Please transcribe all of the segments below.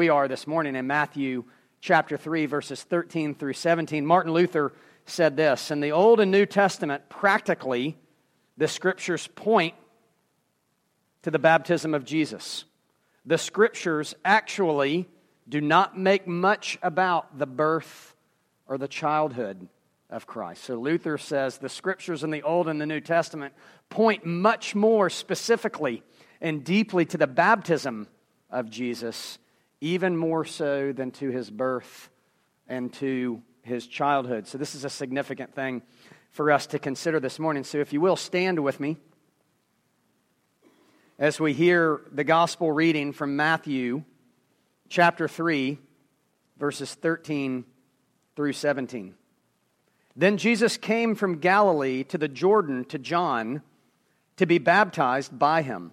we are this morning in Matthew chapter 3, verses 13 through 17. Martin Luther said this: in the Old and New Testament, practically, the Scriptures point to the baptism of Jesus. The Scriptures actually do not make much about the birth or the childhood of Christ. So Luther says the Scriptures in the Old and the New Testament point much more specifically and deeply to the baptism of Jesus, even more so than to his birth and to his childhood. So this is a significant thing for us to consider this morning. So if you will, stand with me as we hear the gospel reading from Matthew chapter 3, verses 13 through 17. Then Jesus came from Galilee to the Jordan to John to be baptized by him.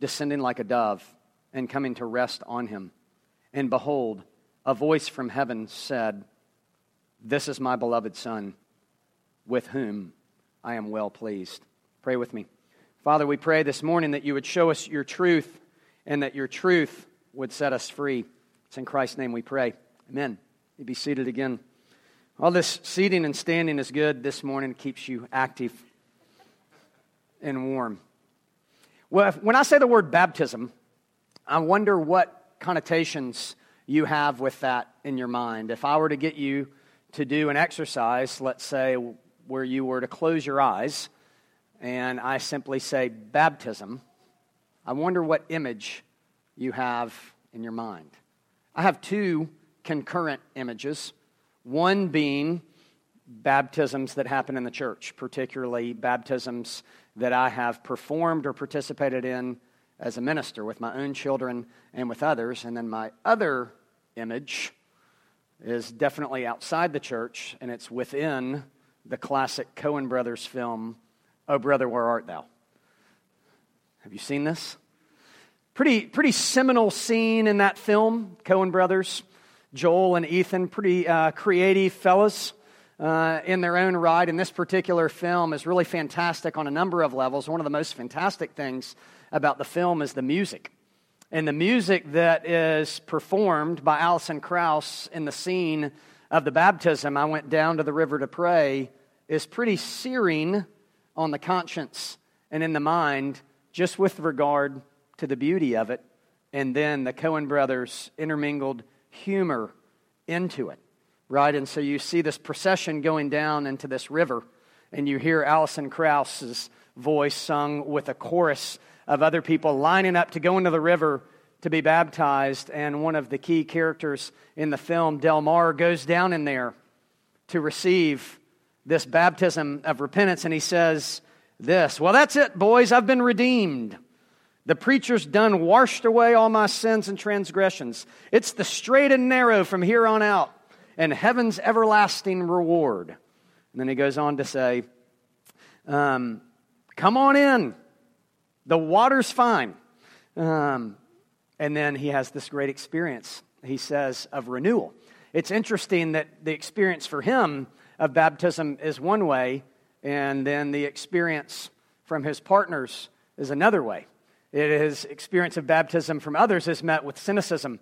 descending like a dove and coming to rest on him. And behold, a voice from heaven said, "This is my beloved Son, with whom I am well pleased." Pray with me. Father, we pray this morning that you would show us your truth and that your truth would set us free. It's in Christ's name we pray. Amen. You be seated again. All this seating and standing is good this morning. It keeps you active and warm. Well, when I say the word baptism, I wonder what connotations you have with that in your mind. If I were to get you to do an exercise, let's say where you were to close your eyes, and I simply say baptism, I wonder what image you have in your mind. I have two concurrent images, one being baptisms that happen in the church, particularly baptisms that I have performed or participated in as a minister with my own children and with others. And then my other image is definitely outside the church, and it's within the classic Coen Brothers film, "O Brother, Where Art Thou?" Have you seen this? Pretty seminal scene in that film, Coen Brothers, Joel and Ethan, pretty creative fellas. In their own right, and this particular film is really fantastic on a number of levels. One of the most fantastic things about the film is the music. And the music that is performed by Alison Krauss in the scene of the baptism, "I went down to the river to pray," is pretty searing on the conscience and in the mind, just with regard to the beauty of it, and then the Coen Brothers intermingled humor into it. Right, and so you see this procession going down into this river, and you hear Alison Krauss's voice sung with a chorus of other people lining up to go into the river to be baptized. And one of the key characters in the film, Delmar, goes down in there to receive this baptism of repentance, and he says this: "Well, that's it, boys, I've been redeemed. The preacher's done washed away all my sins and transgressions. It's the straight and narrow from here on out, and heaven's everlasting reward." And then he goes on to say, "Come on in, the water's fine." And then he has this great experience, he says, of renewal. It's interesting that the experience for him of baptism is one way, and then the experience from his partners is another way. His experience of baptism from others is met with cynicism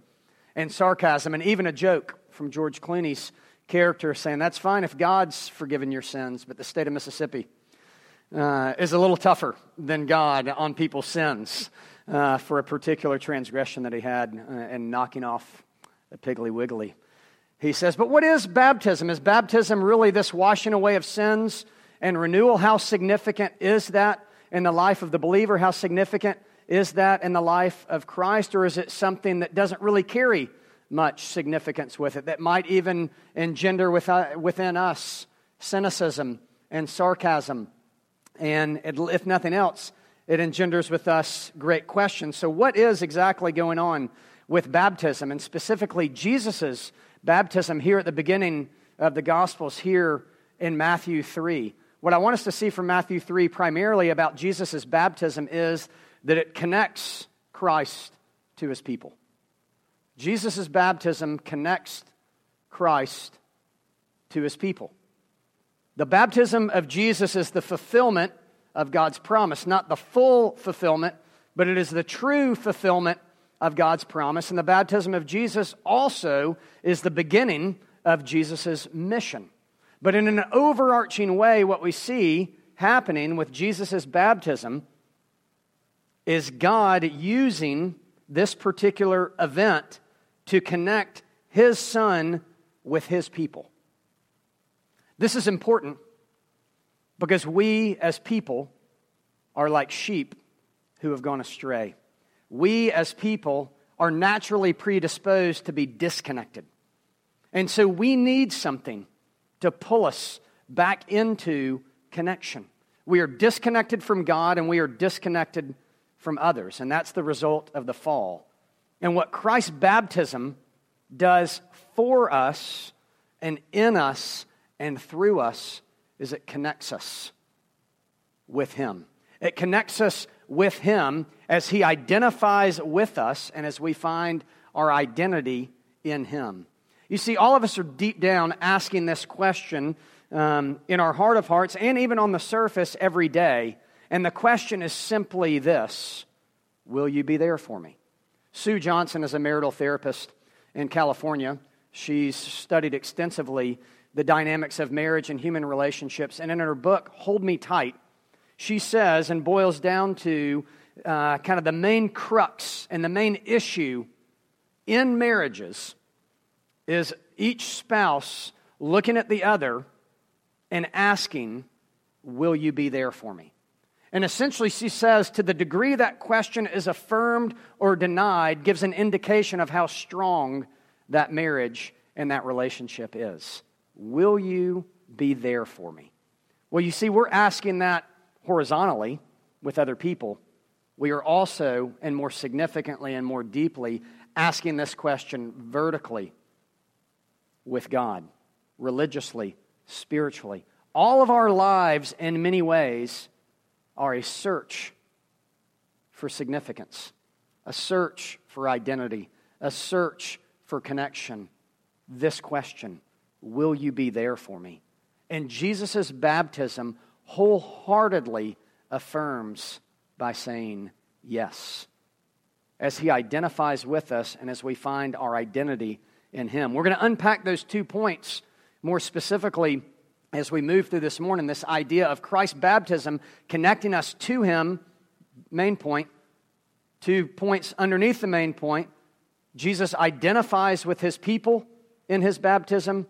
and sarcasm and even a joke from George Clooney's character saying, "That's fine if God's forgiven your sins, but the state of Mississippi is a little tougher than God on people's sins for a particular transgression that he had in knocking off a Piggly Wiggly." He says, but what is baptism? Is baptism really this washing away of sins and renewal? How significant is that in the life of the believer? How significant is that in the life of Christ? Or is it something that doesn't really carry much significance with it, that might even engender within us cynicism and sarcasm, and if nothing else, it engenders with us great questions? So what is exactly going on with baptism, and specifically Jesus' baptism here at the beginning of the Gospels here in Matthew 3. What I want us to see from Matthew 3 primarily about Jesus' baptism is that it connects Christ to his people. Jesus' baptism connects Christ to his people. The baptism of Jesus is the fulfillment of God's promise. Not the full fulfillment, but it is the true fulfillment of God's promise. And the baptism of Jesus also is the beginning of Jesus' mission. But in an overarching way, what we see happening with Jesus' baptism is God using this particular event to connect his son with his people. This is important because we as people are like sheep who have gone astray. We as people are naturally predisposed to be disconnected. And so we need something to pull us back into connection. We are disconnected from God and we are disconnected from others. And that's the result of the fall. And what Christ's baptism does for us and in us and through us is it connects us with him. It connects us with him as he identifies with us and as we find our identity in him. You see, all of us are deep down asking this question in our heart of hearts and even on the surface every day. And the question is simply this: will you be there for me? Sue Johnson is a marital therapist in California. She's studied extensively the dynamics of marriage and human relationships. And in her book, Hold Me Tight, she says and boils down to kind of the main crux and the main issue in marriages is each spouse looking at the other and asking, will you be there for me? And essentially she says, to the degree that question is affirmed or denied gives an indication of how strong that marriage and that relationship is. Will you be there for me? Well, you see, we're asking that horizontally with other people. We are also, and more significantly and more deeply, asking this question vertically with God, religiously, spiritually. All of our lives, in many ways, are a search for significance, a search for identity, a search for connection. This question, will you be there for me? And Jesus' baptism wholeheartedly affirms by saying yes, as he identifies with us and as we find our identity in him. We're going to unpack those 2 points more specifically as we move through this morning, this idea of Christ's baptism connecting us to him, main point. 2 points underneath the main point: Jesus identifies with his people in his baptism,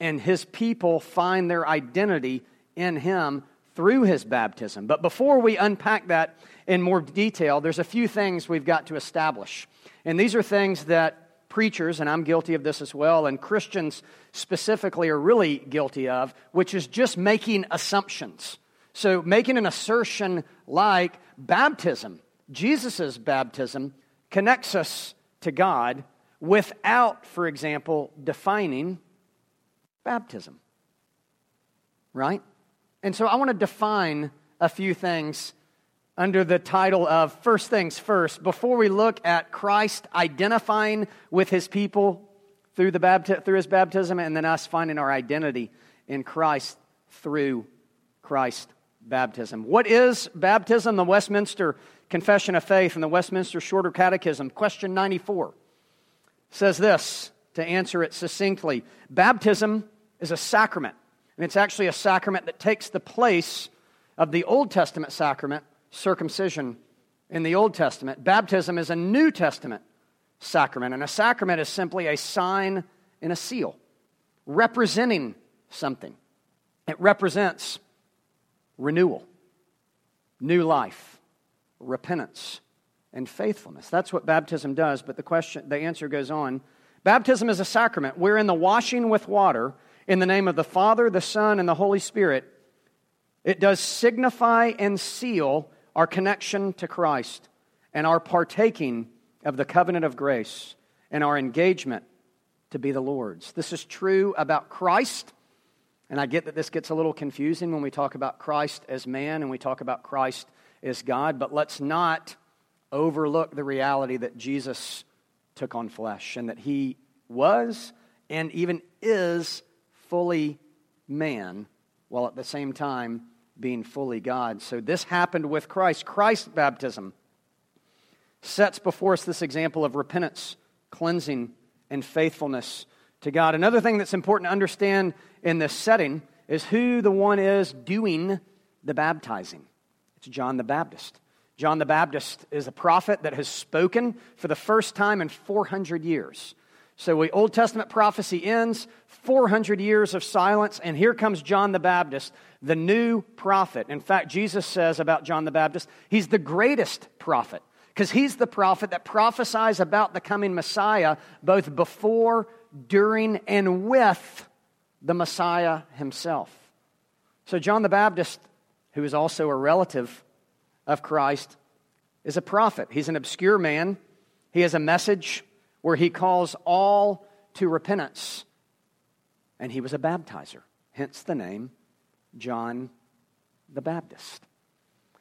and his people find their identity in him through his baptism. But before we unpack that in more detail, there's a few things we've got to establish. And these are things that preachers, and I'm guilty of this as well, and Christians specifically are really guilty of, which is just making assumptions. So making an assertion like baptism, Jesus' baptism, connects us to God without, for example, defining baptism. Right? And so I want to define a few things under the title of First Things First, before we look at Christ identifying with his people through his baptism, and then us finding our identity in Christ through Christ's baptism. What is baptism? The Westminster Confession of Faith and the Westminster Shorter Catechism, question 94, says this, to answer it succinctly: baptism is a sacrament, and it's actually a sacrament that takes the place of the Old Testament sacrament, circumcision, in the Old Testament. Baptism is a New Testament sacrament, and a sacrament is simply a sign and a seal representing something. It represents renewal, new life, repentance, and faithfulness. That's what baptism does. But the answer goes on. Baptism is a sacrament wherein the washing with water in the name of the Father, the Son, and the Holy Spirit, it does signify and seal our connection to Christ and our partaking of the covenant of grace and our engagement to be the Lord's. This is true about Christ, and I get that this gets a little confusing when we talk about Christ as man and we talk about Christ as God, but let's not overlook the reality that Jesus took on flesh and that he was and even is fully man while at the same time being fully God. So this happened with Christ. Christ's baptism sets before us this example of repentance, cleansing, and faithfulness to God. Another thing that's important to understand in this setting is who the one is doing the baptizing. It's John the Baptist. John the Baptist is a prophet that has spoken for the first time in 400 years. So the Old Testament prophecy ends, 400 years of silence, and here comes John the Baptist, the new prophet. In fact, Jesus says about John the Baptist, he's the greatest prophet, because he's the prophet that prophesies about the coming Messiah both before, during, and with the Messiah himself. So John the Baptist, who is also a relative of Christ, is a prophet. He's an obscure man. He has a message where he calls all to repentance. And he was a baptizer, hence the name John the Baptist.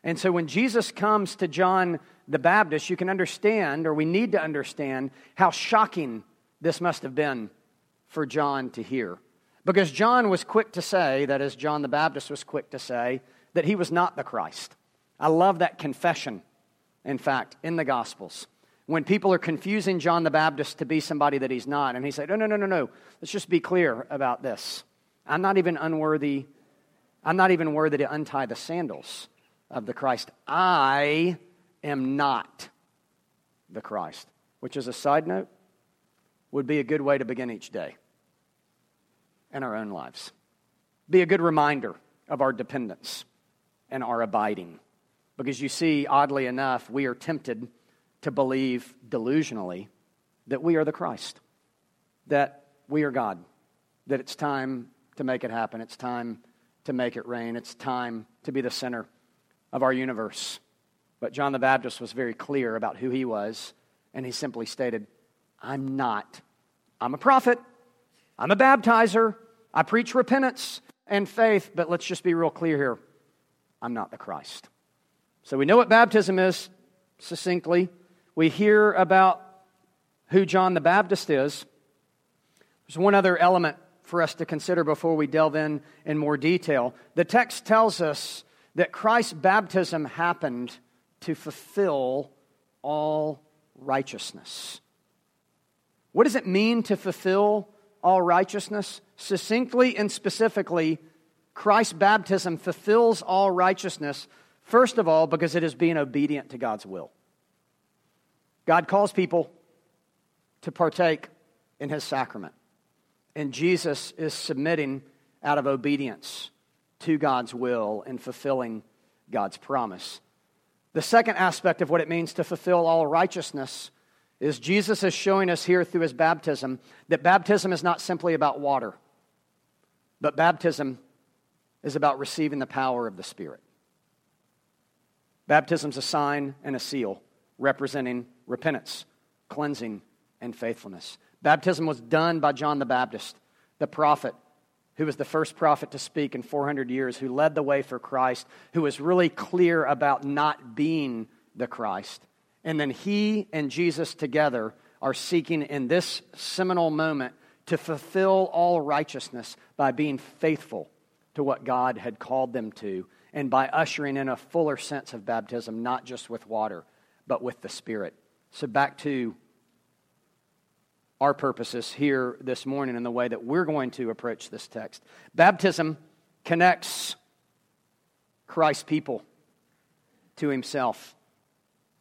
And so when Jesus comes to John the Baptist, you can understand, or we need to understand, how shocking this must have been for John to hear. Because John was quick to say, that is, John the Baptist was quick to say, that he was not the Christ. I love that confession, in fact, in the Gospels, when people are confusing John the Baptist to be somebody that he's not. And he said, no, let's just be clear about this. I'm not even worthy to untie the sandals of the Christ. I am not the Christ, which, as a side note, would be a good way to begin each day in our own lives. Be a good reminder of our dependence and our abiding. Because you see, oddly enough, we are tempted to believe delusionally that we are the Christ, that we are God, that it's time to make it happen, it's time to make it rain, it's time to be the center of our universe. But John the Baptist was very clear about who he was, and he simply stated, I'm not. I'm a prophet, I'm a baptizer, I preach repentance and faith, but let's just be real clear here, I'm not the Christ. So we know what baptism is, succinctly. We hear about who John the Baptist is. There's one other element for us to consider before we delve in more detail. The text tells us that Christ's baptism happened to fulfill all righteousness. What does it mean to fulfill all righteousness? Succinctly and specifically, Christ's baptism fulfills all righteousness. First of all, because it is being obedient to God's will. God calls people to partake in his sacrament. And Jesus is submitting out of obedience to God's will and fulfilling God's promise. The second aspect of what it means to fulfill all righteousness is Jesus is showing us here through his baptism that baptism is not simply about water, but baptism is about receiving the power of the Spirit. Baptism's a sign and a seal representing repentance, cleansing, and faithfulness. Baptism was done by John the Baptist, the prophet, who was the first prophet to speak in 400 years, who led the way for Christ, who was really clear about not being the Christ. And then he and Jesus together are seeking in this seminal moment to fulfill all righteousness by being faithful to what God had called them to, and by ushering in a fuller sense of baptism, not just with water, but with the Spirit. So back to our purposes here this morning and the way that we're going to approach this text. Baptism connects Christ's people to himself.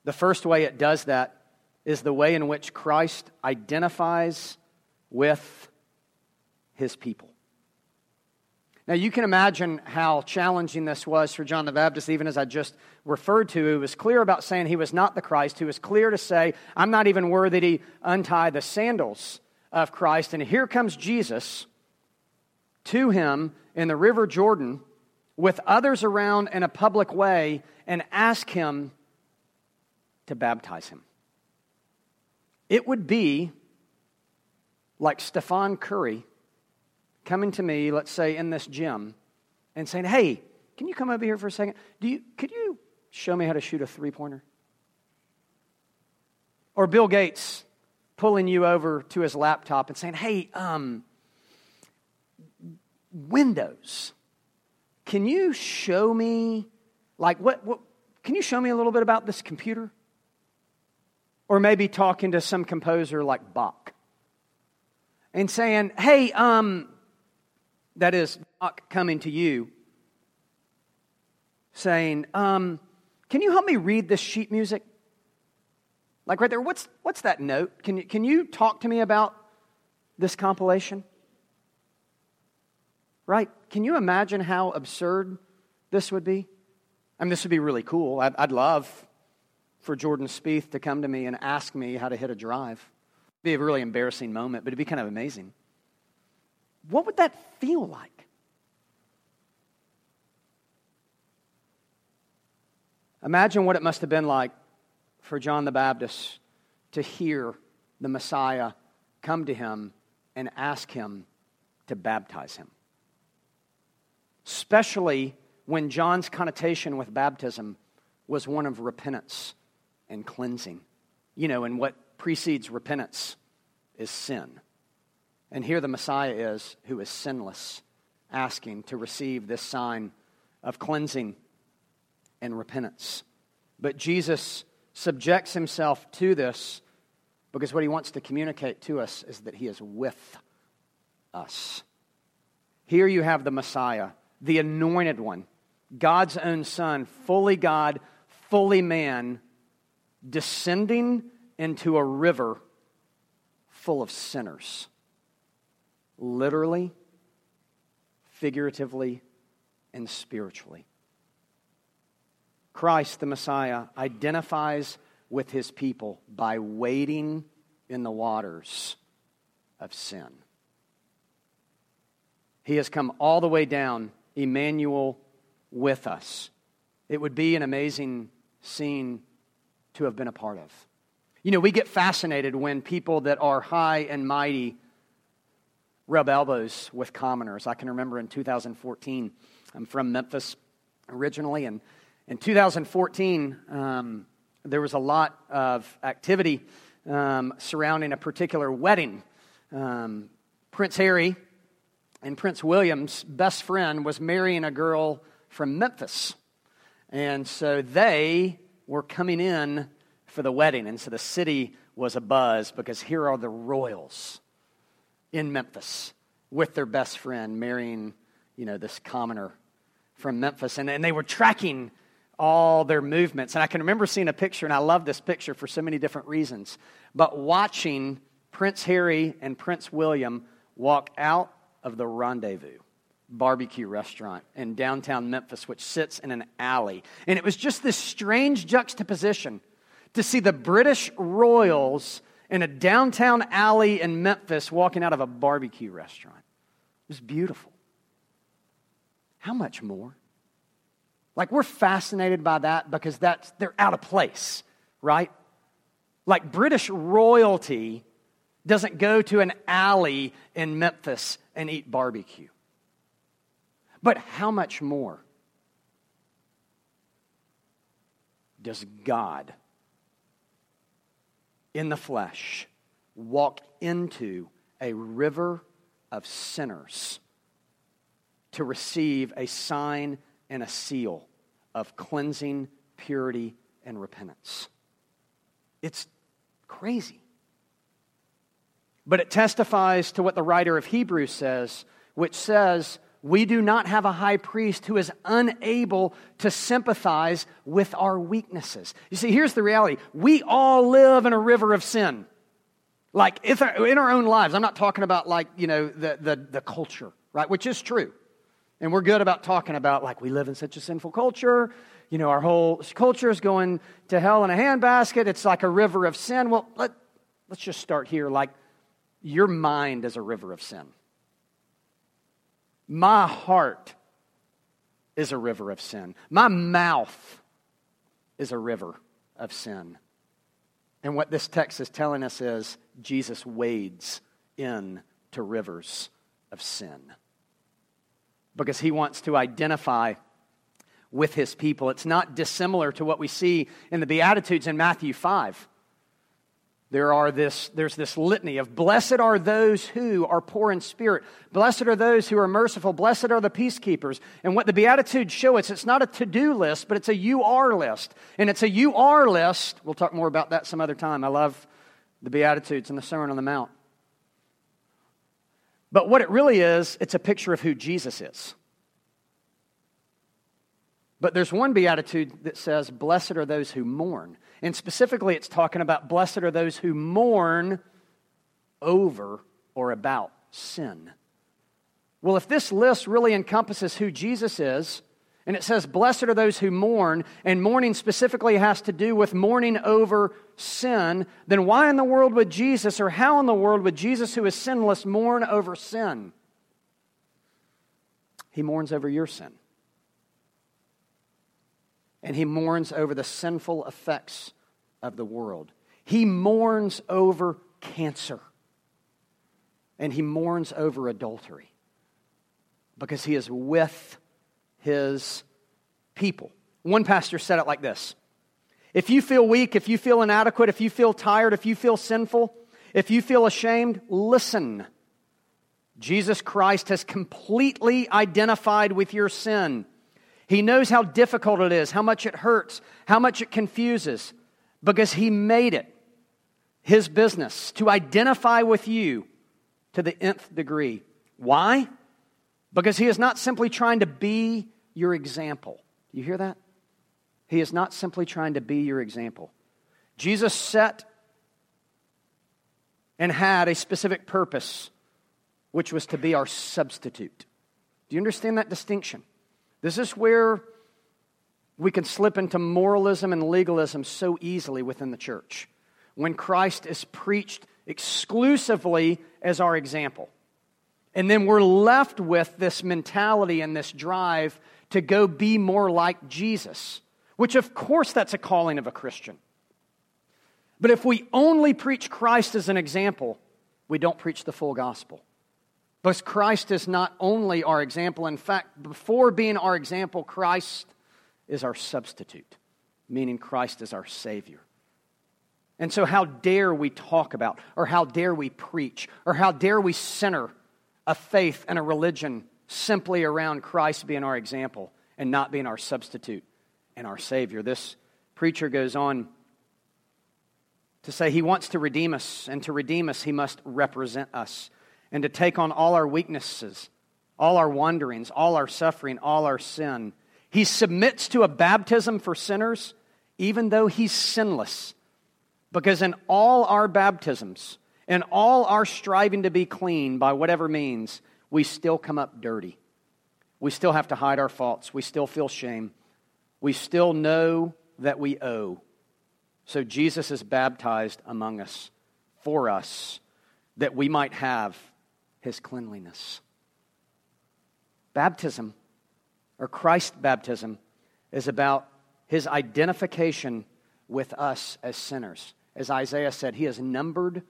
The first way it does that is the way in which Christ identifies with his people. Now, you can imagine how challenging this was for John the Baptist, even as I just referred to. He was clear about saying he was not the Christ. He was clear to say, I'm not even worthy to untie the sandals of Christ. And here comes Jesus to him in the River Jordan with others around in a public way and asks him to baptize him. It would be like Stephon Curry coming to me, let's say, in this gym and saying, hey, can you come over here for a second? Could you show me how to shoot a three-pointer? Or Bill Gates pulling you over to his laptop and saying, hey, Windows, can you show me, like, what? Can you show me a little bit about this computer? Or maybe talking to some composer like Bach and saying, hey, that is Bach coming to you, saying, can you help me read this sheet music? Like right there, what's that note? Can you talk to me about this compilation? Right? Can you imagine how absurd this would be? I mean, this would be really cool. I'd love for Jordan Spieth to come to me and ask me how to hit a drive. It'd be a really embarrassing moment, but it'd be kind of amazing. What would that feel like? Imagine what it must have been like for John the Baptist to hear the Messiah come to him and ask him to baptize him. Especially when John's connotation with baptism was one of repentance and cleansing. You know, and what precedes repentance is sin. And here the Messiah is, who is sinless, asking to receive this sign of cleansing and repentance. But Jesus subjects himself to this because what he wants to communicate to us is that he is with us. Here you have the Messiah, the anointed one, God's own Son, fully God, fully man, descending into a river full of sinners. Literally, figuratively, and spiritually. Christ, the Messiah, identifies with his people by wading in the waters of sin. He has come all the way down, Emmanuel with us. It would be an amazing scene to have been a part of. You know, we get fascinated when people that are high and mighty rub elbows with commoners. I can remember in 2014, I'm from Memphis originally, and in 2014, there was a lot of activity surrounding a particular wedding. Prince Harry and Prince William's best friend was marrying a girl from Memphis. And so they were coming in for the wedding. And so the city was abuzz because here are the royals in Memphis with their best friend marrying, you know, this commoner from Memphis. And they were tracking all their movements. And I can remember seeing a picture, and I love this picture for so many different reasons, but watching Prince Harry and Prince William walk out of the Rendezvous barbecue restaurant in downtown Memphis, which sits in an alley. And it was just this strange juxtaposition to see the British royals in a downtown alley in Memphis walking out of a barbecue restaurant. It was beautiful. How much more? Like, we're fascinated by that because they're out of place, right? Like, British royalty doesn't go to an alley in Memphis and eat barbecue. But how much more does God in the flesh walk into a river of sinners to receive a sign and a seal of cleansing, purity, and repentance? It's crazy. But it testifies to what the writer of Hebrews says, which says, we do not have a high priest who is unable to sympathize with our weaknesses. You see, here's the reality. We all live in a river of sin. Like, in our own lives. I'm not talking about, like, you know, the culture, right? Which is true. And we're good about talking about, like, we live in such a sinful culture. You know, our whole culture is going to hell in a handbasket. It's like a river of sin. Well, let's just start here. Like, your mind is a river of sin. My heart is a river of sin. My mouth is a river of sin. And what this text is telling us is Jesus wades in to rivers of sin because he wants to identify with his people. It's not dissimilar to what we see in the Beatitudes in Matthew 5. There's this litany of blessed are those who are poor in spirit. Blessed are those who are merciful. Blessed are the peacekeepers. And what the Beatitudes show us, it's not a to-do list, but it's a you are list. And it's a you are list. We'll talk more about that some other time. I love the Beatitudes and the Sermon on the Mount. But what it really is, it's a picture of who Jesus is. But there's one beatitude that says, blessed are those who mourn. And specifically, it's talking about blessed are those who mourn over or about sin. Well, if this list really encompasses who Jesus is, and it says, blessed are those who mourn, and mourning specifically has to do with mourning over sin, then why in the world would Jesus, or how in the world would Jesus, who is sinless, mourn over sin? He mourns over your sin. And he mourns over the sinful effects of the world. He mourns over cancer. And he mourns over adultery. Because he is with his people. One pastor said it like this. If you feel weak, if you feel inadequate, if you feel tired, if you feel sinful, if you feel ashamed, listen. Jesus Christ has completely identified with your sin. He knows how difficult it is, how much it hurts, how much it confuses, because he made it his business to identify with you to the nth degree. Why? Because he is not simply trying to be your example. You hear that? He is not simply trying to be your example. Jesus set and had a specific purpose, which was to be our substitute. Do you understand that distinction? This is where we can slip into moralism and legalism so easily within the church, when Christ is preached exclusively as our example. And then we're left with this mentality and this drive to go be more like Jesus, which of course that's a calling of a Christian. But if we only preach Christ as an example, we don't preach the full gospel. But Christ is not only our example. In fact, before being our example, Christ is our substitute, meaning Christ is our Savior. And so how dare we talk about, or how dare we preach, or how dare we center a faith and a religion simply around Christ being our example and not being our substitute and our Savior. This preacher goes on to say he wants to redeem us, and to redeem us he must represent us, and to take on all our weaknesses, all our wanderings, all our suffering, all our sin. He submits to a baptism for sinners, even though he's sinless. Because in all our baptisms, in all our striving to be clean by whatever means, we still come up dirty. We still have to hide our faults. We still feel shame. We still know that we owe. So Jesus is baptized among us, for us, that we might have his cleanliness. Baptism, or Christ baptism, is about his identification with us as sinners. As Isaiah said, he is numbered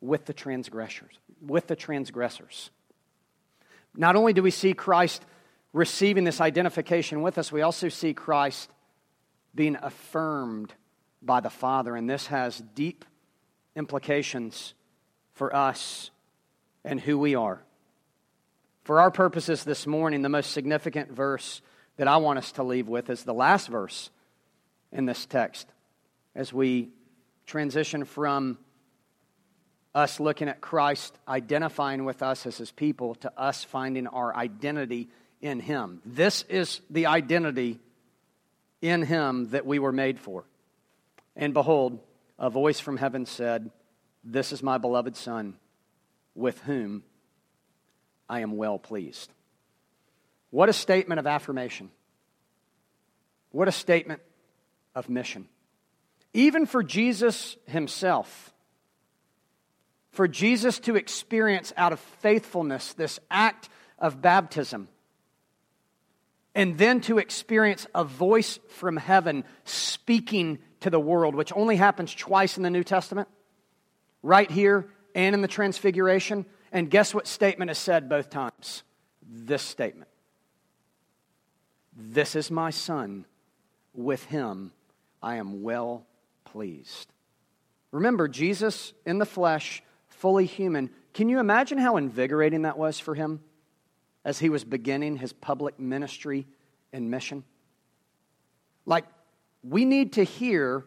with the transgressors. Not only do we see Christ receiving this identification with us, we also see Christ being affirmed by the Father. And this has deep implications for us and who we are. For our purposes this morning, the most significant verse that I want us to leave with is the last verse in this text, as we transition from us looking at Christ identifying with us as his people to us finding our identity in him. This is the identity in him that we were made for. And behold, a voice from heaven said, "This is my beloved Son, with whom I am well pleased." What a statement of affirmation. What a statement of mission. Even for Jesus himself, for Jesus to experience out of faithfulness this act of baptism, and then to experience a voice from heaven speaking to the world, which only happens twice in the New Testament, right here and in the Transfiguration. And guess what statement is said both times? This statement. This is my son. With him, I am well pleased. Remember, Jesus in the flesh, fully human. Can you imagine how invigorating that was for him as he was beginning his public ministry and mission? Like, we need to hear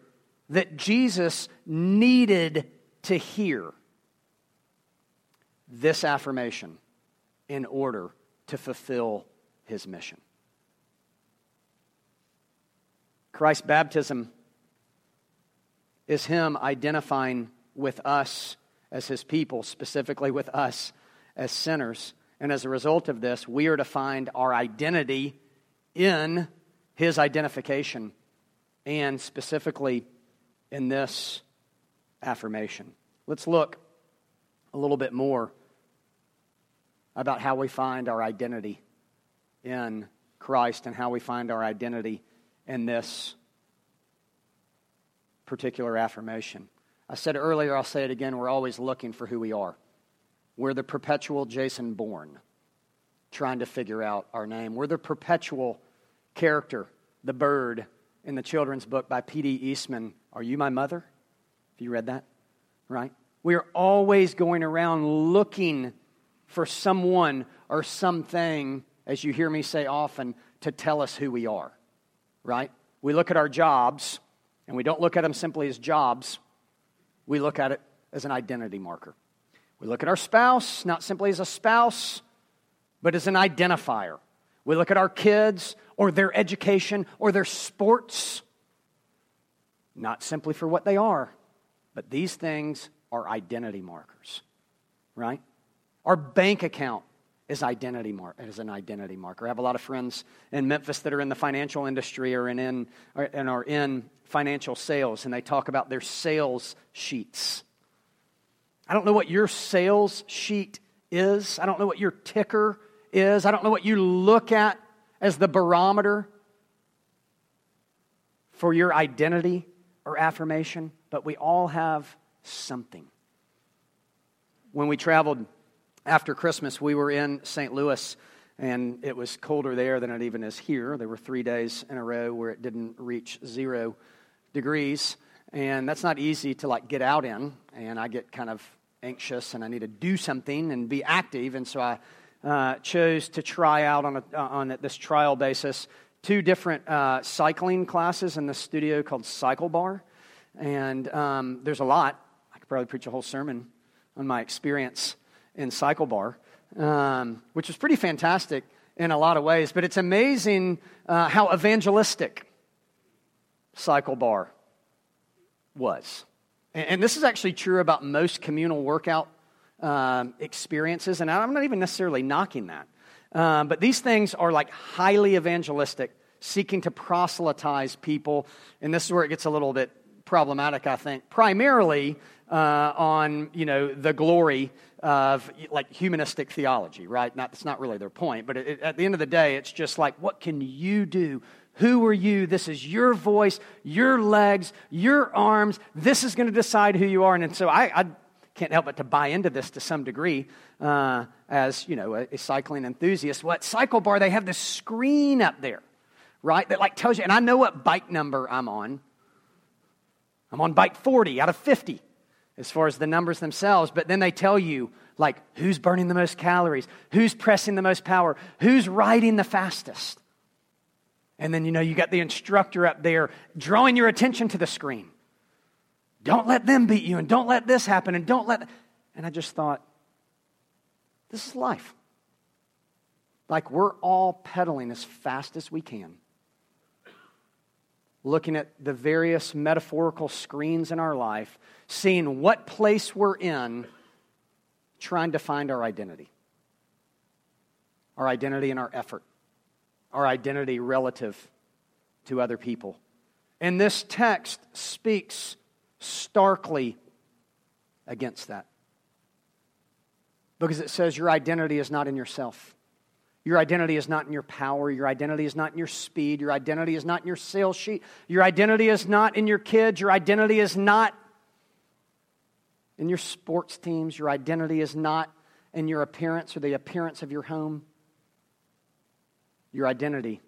that Jesus needed to hear this affirmation in order to fulfill his mission. Christ's baptism is him identifying with us as his people, specifically with us as sinners. And as a result of this, we are to find our identity in his identification and specifically in this affirmation. Let's look a little bit more about how we find our identity in Christ and how we find our identity in this particular affirmation. I said earlier, I'll say it again, we're always looking for who we are. We're the perpetual Jason Bourne, trying to figure out our name. We're the perpetual character, the bird, in the children's book by P.D. Eastman, Are You My Mother? Have you read that? Right? We are always going around looking for someone or something, as you hear me say often, to tell us who we are. Right? We look at our jobs, and we don't look at them simply as jobs. We look at it as an identity marker. We look at our spouse, not simply as a spouse, but as an identifier. We look at our kids or their education or their sports, not simply for what they are, but these things are identity markers, right? Our bank account is an identity marker. I have a lot of friends in Memphis that are in the financial industry or are in financial sales, and they talk about their sales sheets. I don't know what your sales sheet is. I don't know what your ticker is. I don't know what you look at as the barometer for your identity or affirmation, but we all have something. When we traveled after Christmas, we were in St. Louis, and it was colder there than it even is here. There were 3 days in a row where it didn't reach 0 degrees, and that's not easy to like get out in, and I get kind of anxious, and I need to do something and be active, and so I chose to try out on this trial basis 2 different cycling classes in this studio called Cycle Bar, and there's a lot. I could probably preach a whole sermon on my experience in Cycle Bar, which was pretty fantastic in a lot of ways, but it's amazing how evangelistic Cycle Bar was. And this is actually true about most communal workout experiences, and I'm not even necessarily knocking that. But these things are like highly evangelistic, seeking to proselytize people, and this is where it gets a little bit problematic, I think, primarily on, the glory of like humanistic theology, right? That's not really their point, but at the end of the day, it's just like, what can you do? Who are you? This is your voice, your legs, your arms. This is going to decide who you are. And so I can't help but to buy into this to some degree as a cycling enthusiast. Well, at Cycle Bar, they have this screen up there, right, that like tells you, and I know what bike number I'm on. I'm on bike 40 out of 50 as far as the numbers themselves. But then they tell you, like, who's burning the most calories, who's pressing the most power, who's riding the fastest. And then, you got the instructor up there drawing your attention to the screen. Don't let them beat you, and don't let this happen, and don't let... And I just thought, this is life. Like, we're all pedaling as fast as we can, looking at the various metaphorical screens in our life, seeing what place we're in, trying to find our identity. Our identity in our effort. Our identity relative to other people. And this text speaks starkly against that. Because it says your identity is not in yourself. Your identity is not in your power. Your identity is not in your speed. Your identity is not in your sales sheet. Your identity is not in your kids. Your identity is not in your sports teams. Your identity is not in your appearance or the appearance of your home. Your identity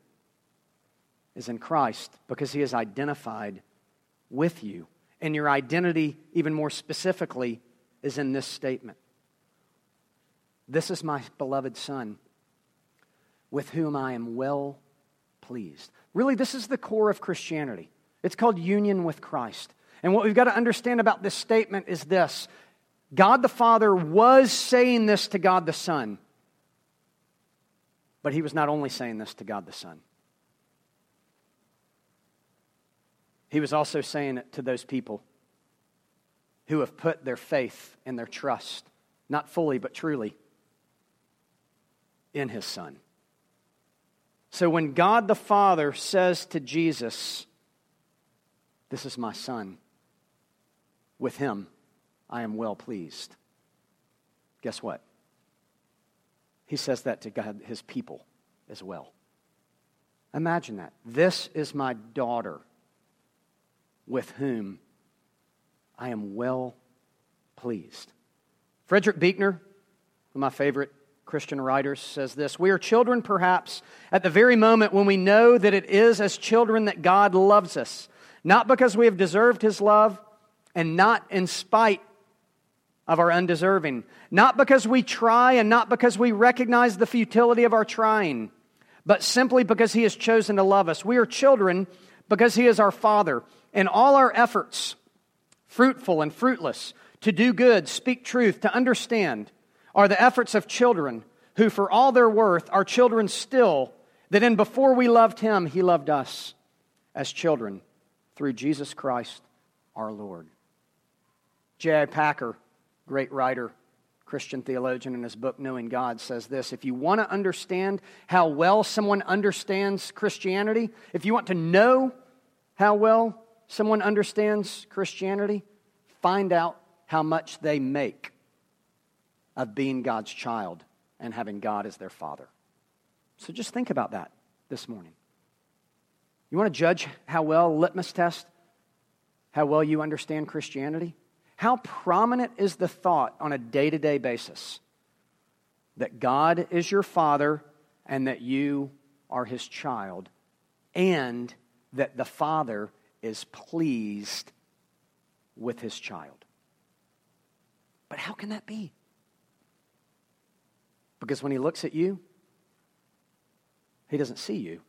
is in Christ because He is identified with you. And your identity, even more specifically, is in this statement. This is my beloved Son, with whom I am well pleased. Really, this is the core of Christianity. It's called union with Christ. And what we've got to understand about this statement is this: God the Father was saying this to God the Son, but He was not only saying this to God the Son. He was also saying it to those people who have put their faith and their trust, not fully but truly, in His Son. So when God the Father says to Jesus, "This is my Son, with Him I am well pleased," guess what? He says that to God, His people as well. Imagine that. This is my daughter, with whom I am well pleased. Frederick Buechner, one of my favorite Christian writers, says this: "We are children perhaps at the very moment when we know that it is as children that God loves us, not because we have deserved His love and not in spite of our undeserving, not because we try and not because we recognize the futility of our trying, but simply because He has chosen to love us. We are children because He is our Father, and all our efforts, fruitful and fruitless, to do good, speak truth, to understand, are the efforts of children who, for all their worth, are children still, that in before we loved Him, He loved us as children through Jesus Christ our Lord." J.I. Packer, great writer, Christian theologian, in his book Knowing God, says this: "If you want to understand how well someone understands Christianity, if you want to know how well someone understands Christianity, find out how much they make of being God's child and having God as their Father." So just think about that this morning. You want to judge how well, litmus test, how well you understand Christianity? How prominent is the thought on a day-to-day basis that God is your Father and that you are His child, and that the Father is pleased with His child? But how can that be? Because when He looks at you, He doesn't see you.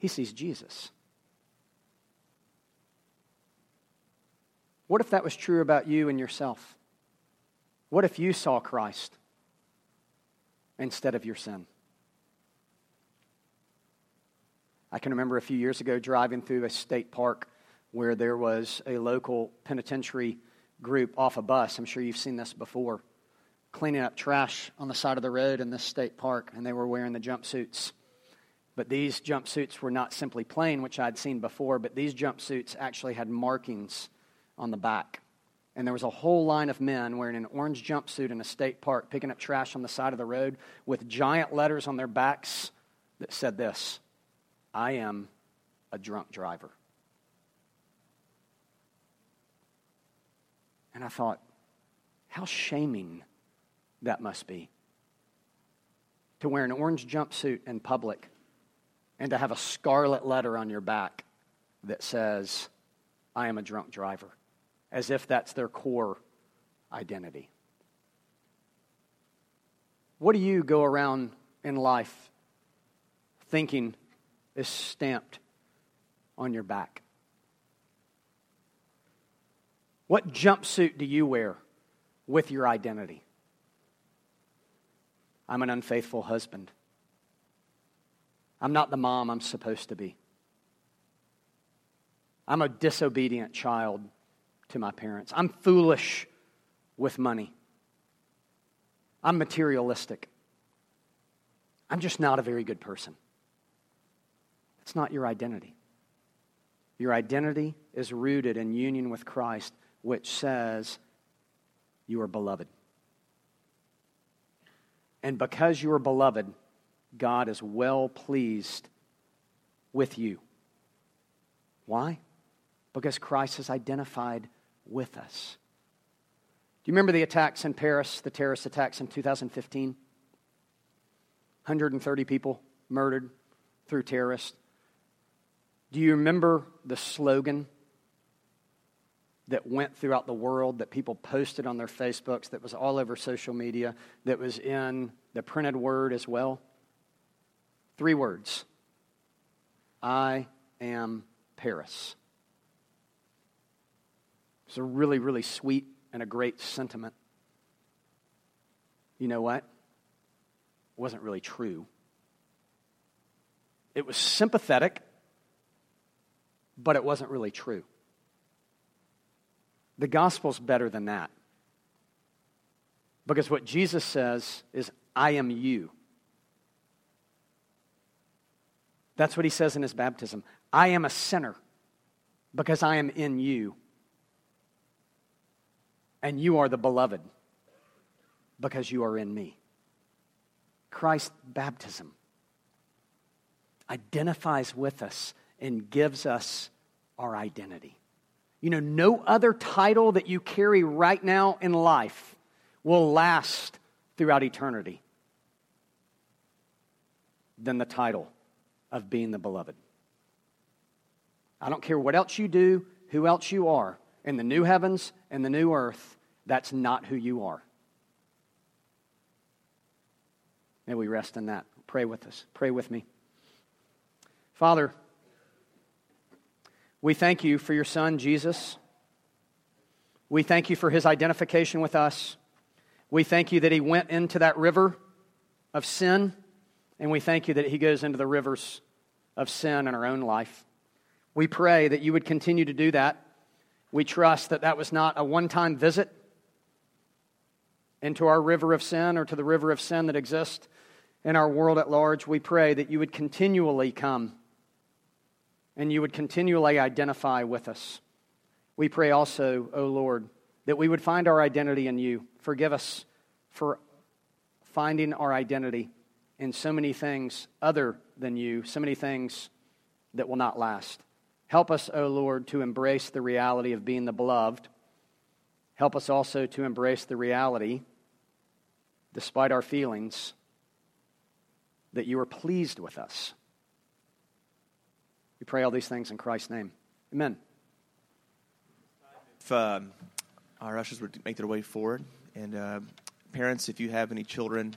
He sees Jesus. What if that was true about you and yourself? What if you saw Christ instead of your sin? I can remember a few years ago driving through a state park where there was a local penitentiary group off a bus. I'm sure you've seen this before, cleaning up trash on the side of the road in this state park, and they were wearing the jumpsuits. But these jumpsuits were not simply plain, which I'd seen before, but these jumpsuits actually had markings on the back. And there was a whole line of men wearing an orange jumpsuit in a state park, picking up trash on the side of the road, with giant letters on their backs that said this: "I am a drunk driver." And I thought, how shaming that must be, to wear an orange jumpsuit in public and to have a scarlet letter on your back that says, "I am a drunk driver," as if that's their core identity. What do you go around in life thinking is stamped on your back? What jumpsuit do you wear with your identity? I'm an unfaithful husband. I'm not the mom I'm supposed to be. I'm a disobedient child to my parents. I'm foolish with money. I'm materialistic. I'm just not a very good person. It's not your identity. Your identity is rooted in union with Christ, which says you are beloved. And because you are beloved, God is well pleased with you. Why? Because Christ is identified with us. Do you remember the attacks in Paris, the terrorist attacks in 2015? 130 people murdered through terrorists. Do you remember the slogan that went throughout the world, that people posted on their Facebooks, that was all over social media, that was in the printed word as well? 3 words. I am Paris. It's a really, really sweet and a great sentiment. You know what? It wasn't really true. It was sympathetic, but it wasn't really true. The gospel's better than that. Because what Jesus says is, I am you. That's what he says in his baptism. I am a sinner because I am in you. And you are the beloved because you are in me. Christ's baptism identifies with us and gives us our identity. You know, no other title that you carry right now in life will last throughout eternity than the title of being the beloved. I don't care what else you do, who else you are, in the new heavens and the new earth, that's not who you are. May we rest in that. Pray with us. Pray with me. Father, we thank you for your Son, Jesus. We thank you for his identification with us. We thank you that he went into that river of sin, and we thank you that he goes into the rivers of sin in our own life. We pray that you would continue to do that. We trust that that was not a one-time visit into our river of sin or to the river of sin that exists in our world at large. We pray that you would continually come and you would continually identify with us. We pray also, O Lord, that we would find our identity in you. Forgive us for finding our identity in so many things other than you, so many things that will not last. Help us, O Lord, to embrace the reality of being the beloved. Help us also to embrace the reality, despite our feelings, that you are pleased with us. We pray all these things in Christ's name. Amen. If our ushers would make their way forward, and parents, if you have any children...